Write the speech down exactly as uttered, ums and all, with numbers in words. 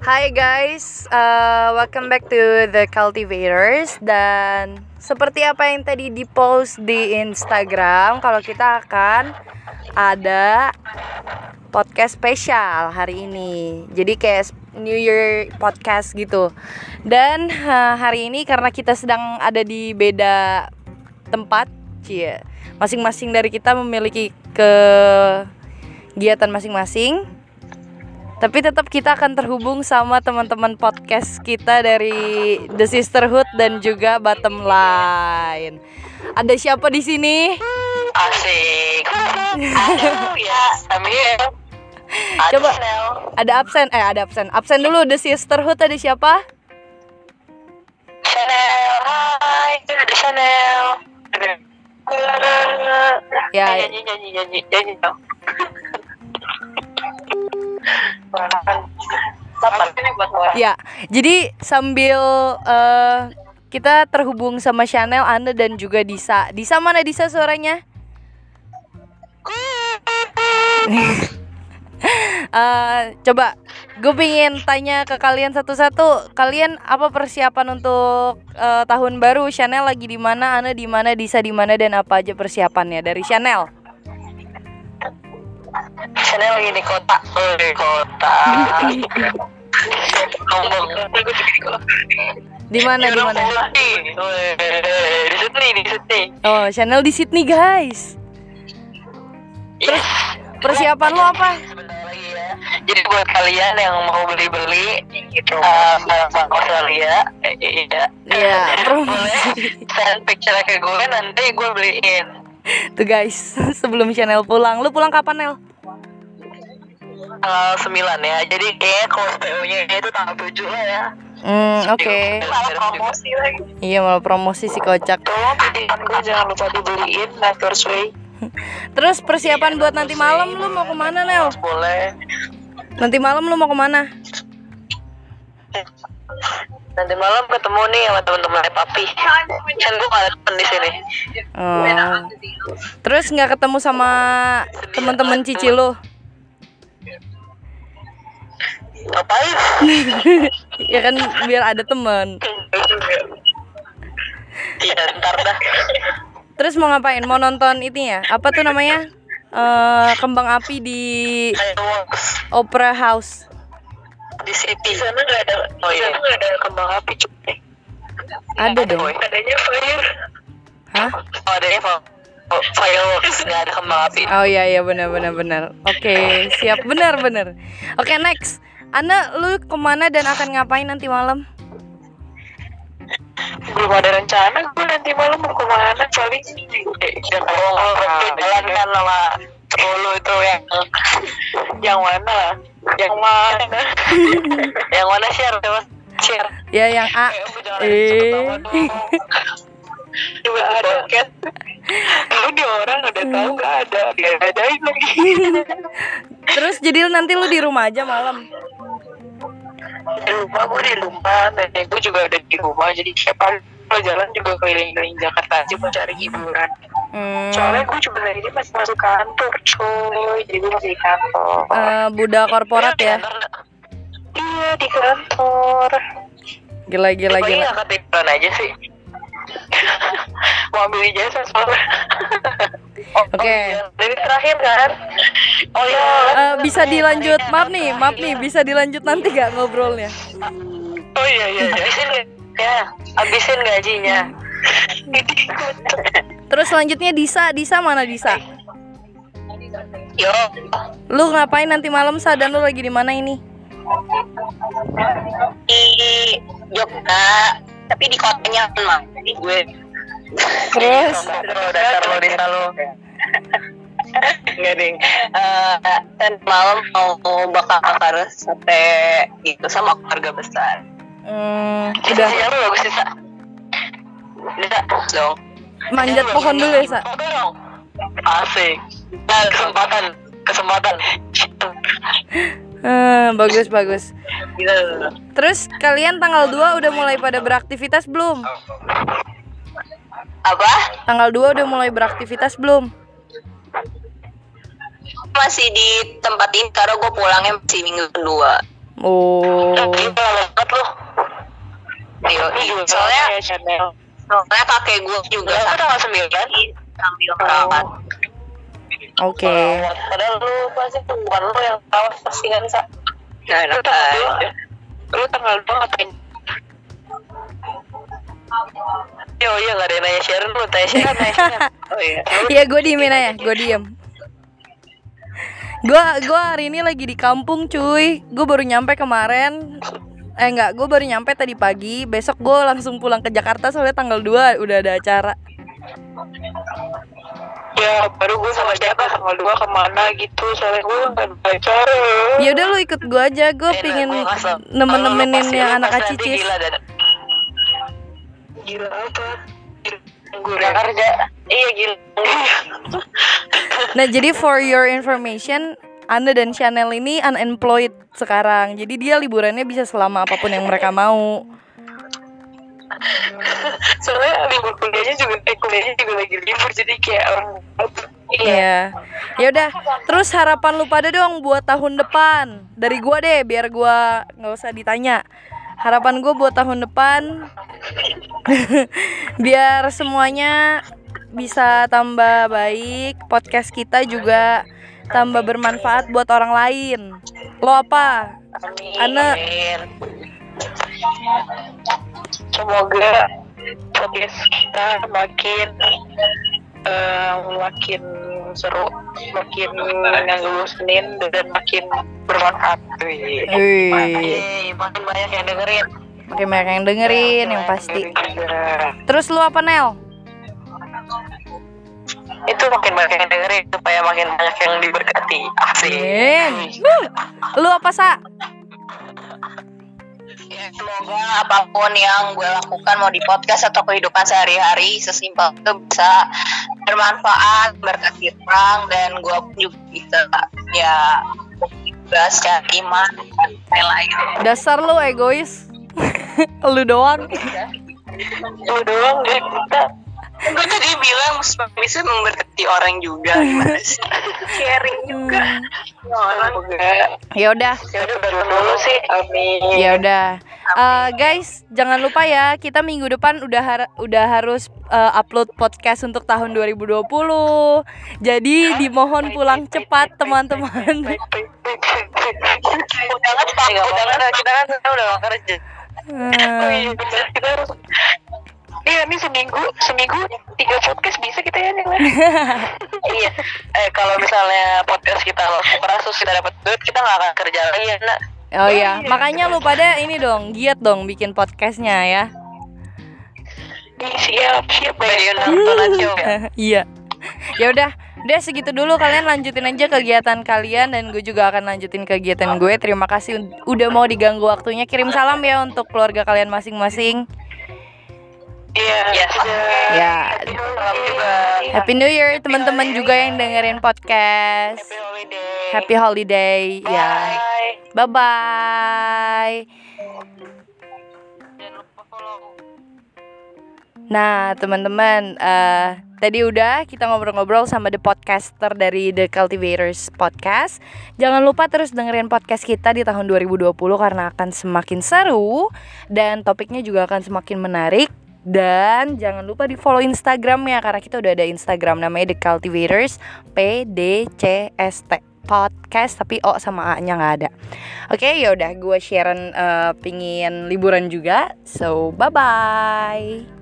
Hi guys, uh, welcome back to The Cultivators. Dan seperti apa yang tadi di post di Instagram, kalau kita akan ada podcast spesial hari ini. Jadi kayak New Year podcast gitu. Dan uh, hari ini karena kita sedang ada di beda tempat, cie. Masing-masing dari kita memiliki kegiatan masing-masing, tapi tetap kita akan terhubung sama teman-teman podcast kita dari The Sisterhood dan juga Bottomline. Ada siapa di sini? Asik. Halo ya, Amir. Ada coba. Nel. Ada absen, eh ada absen. Absen dulu The Sisterhood ada siapa? Chanel. Hai, ada Chanel. Ya, nyanyi nyanyi nyanyi nyanyi dong. Ya, jadi sambil uh, kita terhubung sama Chanel, Anda dan juga Disa. Disa mana Disa suaranya? uh, coba, gue pengen tanya ke kalian satu-satu. Kalian apa persiapan untuk uh, tahun baru? Chanel lagi di mana? Anda di mana? Disa di mana? Dan apa aja persiapannya dari Chanel? Chanel lagi di kota, oh, di kota. Di mana di mana? Di Sydney, di Sydney. Oh, Chanel di Sydney guys. Terus persiapan lo apa? Jadi buat kalian yang mau beli-beli uh, barang-barang Australia, iya. Iya. Boleh send picture ke gue, nanti gue beliin. Tuh guys, sebelum Chanel pulang. Lu pulang kapan, Nel? Tanggal sembilan ya. Jadi kayaknya kalau P O-nya itu tanggal tujuh lah ya. Hmm, oke. Okay. Malah promosi lagi. Iya, malah promosi si kocak. Tolong pilihan gue jangan lupa dibeliin Nature's Way. Terus persiapan iya, buat nanti malam lu mau kemana, Nel? Boleh. Nanti malam lu mau kemana? Nanti malam ketemu nih sama teman-teman papi. Kan gue gak ada temen di sini. Oh. Terus nggak ketemu sama teman-teman cici lu? Ngapain? Ya kan biar ada teman. Iya, ntar dah. Terus mau ngapain? Mau nonton itu ya? Apa tuh namanya? Uh, kembang api di Opera House. Di city. Di sana nggak ada. Oh iya. Di sana nggak ada kembang api cuy. Ada dong. Adanya fire. Hah? Oh, adanya fire. Oh, fireworks, nggak ada kembang api. Oh iya iya benar benar benar. Oke okay, siap benar benar. Oke okay, next, Ana lu kemana dan akan ngapain nanti malam? Belum ada rencana gue nanti malam mau kemana paling. Jangan lupa jalankan sama Polo itu yang yang mana lah? Yang mana? Yang mana share dong share. Ya yang A. Eh. Coba ada kan? Lu dia orang udah tahu nggak ada, dia adain lagi. Terus jadi nanti lu di rumah aja malam? Di rumah gue di rumah, nenek gue juga ada di rumah, jadi siapa lu jalan juga keliling-keliling Jakarta aja mau cari hiburan. Hmm. Soalnya gue juga dari ini masih masuk kantor, cuy, jadi gue masih di kantor. Uh, budak korporat ya? Iya di kantor. Gila-gila gila. Gue nggak ketiduran aja sih. Mau ambil ijazah soalnya. Oke. Dari terakhir kan. Oh iya. Uh, bisa dilanjut. Maaf nih, maaf nih. Bisa dilanjut nanti gak ngobrolnya? Oh iya iya. Abisin ya. Abisin gajinya. Terus selanjutnya Disa, Disa mana Disa? Yo. Lu ngapain nanti malam Sa, dan lu lagi di mana ini? Di Jogja. Tapi di kotanya emang, jadi gue terus dasar lo Disa lo nggak ding dan malam mau bakar bakar sate gitu sama keluarga besar. Hmm, udah siapa bagus Disa Disa dong manjat pohon dulu ya Sa. Asik, nah, kesempatan kesempatan Hmm, bagus bagus. Terus kalian tanggal dua udah mulai pada beraktivitas belum? Apa? Tanggal dua udah mulai beraktivitas belum? Masih di tempat ini karena gue pulangnya masih minggu kedua. Oh. Kakek gue lama banget loh. Soalnya, soalnya kakek gue juga sama tanggal sembilan sambil perawat. Oke. Okay. Padahal lu pasti bukan lu yang perawat pasti kan sa. Nah, lu tanggal dua. Lu tanggal dua ngapain? Yo iya nggak ada yang nanya Sharon, lu tanya Sharon, nanya Sharon. Oh iya. Iya gue diemin aja, gue diem. Gue gue hari ini lagi di kampung cuy, gue baru nyampe kemarin. Eh enggak, gue baru nyampe tadi pagi. Besok gue langsung pulang ke Jakarta soalnya tanggal dua udah ada acara. Ya baru gue sama siapa tanggal dua kemana gitu, soalnya gue nggak ada acara. Ya udah lu ikut gue aja, gue eh, pingin nemen-nemenin yang anak acicis. Gila tuh, gue kerja. Iya gila. Nah jadi for your information, Anda dan Chanel ini unemployed sekarang. Jadi dia liburannya bisa selama apapun yang mereka mau. Soalnya libur kuliahnya juga, eh, kuliahnya juga lagi libur. Jadi kayak orang. Iya. Ya udah. Terus harapan lu pada dong buat tahun depan. Dari gua deh, biar gua nggak usah ditanya. Harapan gue buat tahun depan biar semuanya bisa tambah baik, podcast kita juga tambah bermanfaat buat orang lain. Lo apa? Ana. Semoga podcast kita makin uh, makin seru, makin ngelurusin dan makin bermanfaat. Wih, makin banyak yang dengerin. Makin banyak yang dengerin, yang pasti. Terus lu apa Nel? Itu makin banyak yang dengerin supaya makin banyak yang diberkati. Amin. Lu apa Sa? Semoga apapun yang gue lakukan, mau di podcast atau kehidupan sehari-hari, sesimpel itu bisa bermanfaat, berkati orang, dan gue pun juga bisa ya bebas secara iman dan lain-lain. Dasar lo egois. Lu doang. Lu doang deh kita. Gue tadi bilang bisa memberkati orang juga, gimana sih? Sharing juga. Ya udah. Ya udah baru dulu sih. Amin. Ya udah. Uh, guys, jangan lupa ya, kita minggu depan udah har- udah harus uh, upload podcast untuk tahun dua ribu dua puluh. Jadi dimohon pulang cepat teman-teman. Udah kan, udah kan kita kan udah kerja. Kita harus iya ini seminggu seminggu tiga podcast bisa kita ya nilai. Iya. Eh kalau misalnya podcast kita langsung kita dapat duit kita nggak akan kerja lagi ya nak. Oh iya. Iya makanya lu pada ini dong giat dong bikin podcastnya ya. Siap siap bayar nonton aja. Iya. Ya udah. Udah segitu dulu, kalian lanjutin aja kegiatan kalian dan gue juga akan lanjutin kegiatan gue. Terima kasih udah mau diganggu waktunya. Kirim salam ya untuk keluarga kalian masing-masing. Iya. Yes. Ya. Happy New Year, Happy New Year teman-teman juga yang dengerin podcast. Happy holiday. Happy holiday. Bye. Ya. Bye bye. Nah, teman-teman, uh, tadi udah kita ngobrol-ngobrol sama the podcaster dari The Cultivators Podcast. Jangan lupa terus dengerin podcast kita di tahun dua ribu dua puluh karena akan semakin seru dan topiknya juga akan semakin menarik. Dan jangan lupa di follow Instagramnya karena kita udah ada Instagram namanya The Cultivators P D C S T podcast tapi O sama A nya nggak ada. Oke okay, ya udah gue Sharon uh, pingin liburan juga, so bye bye.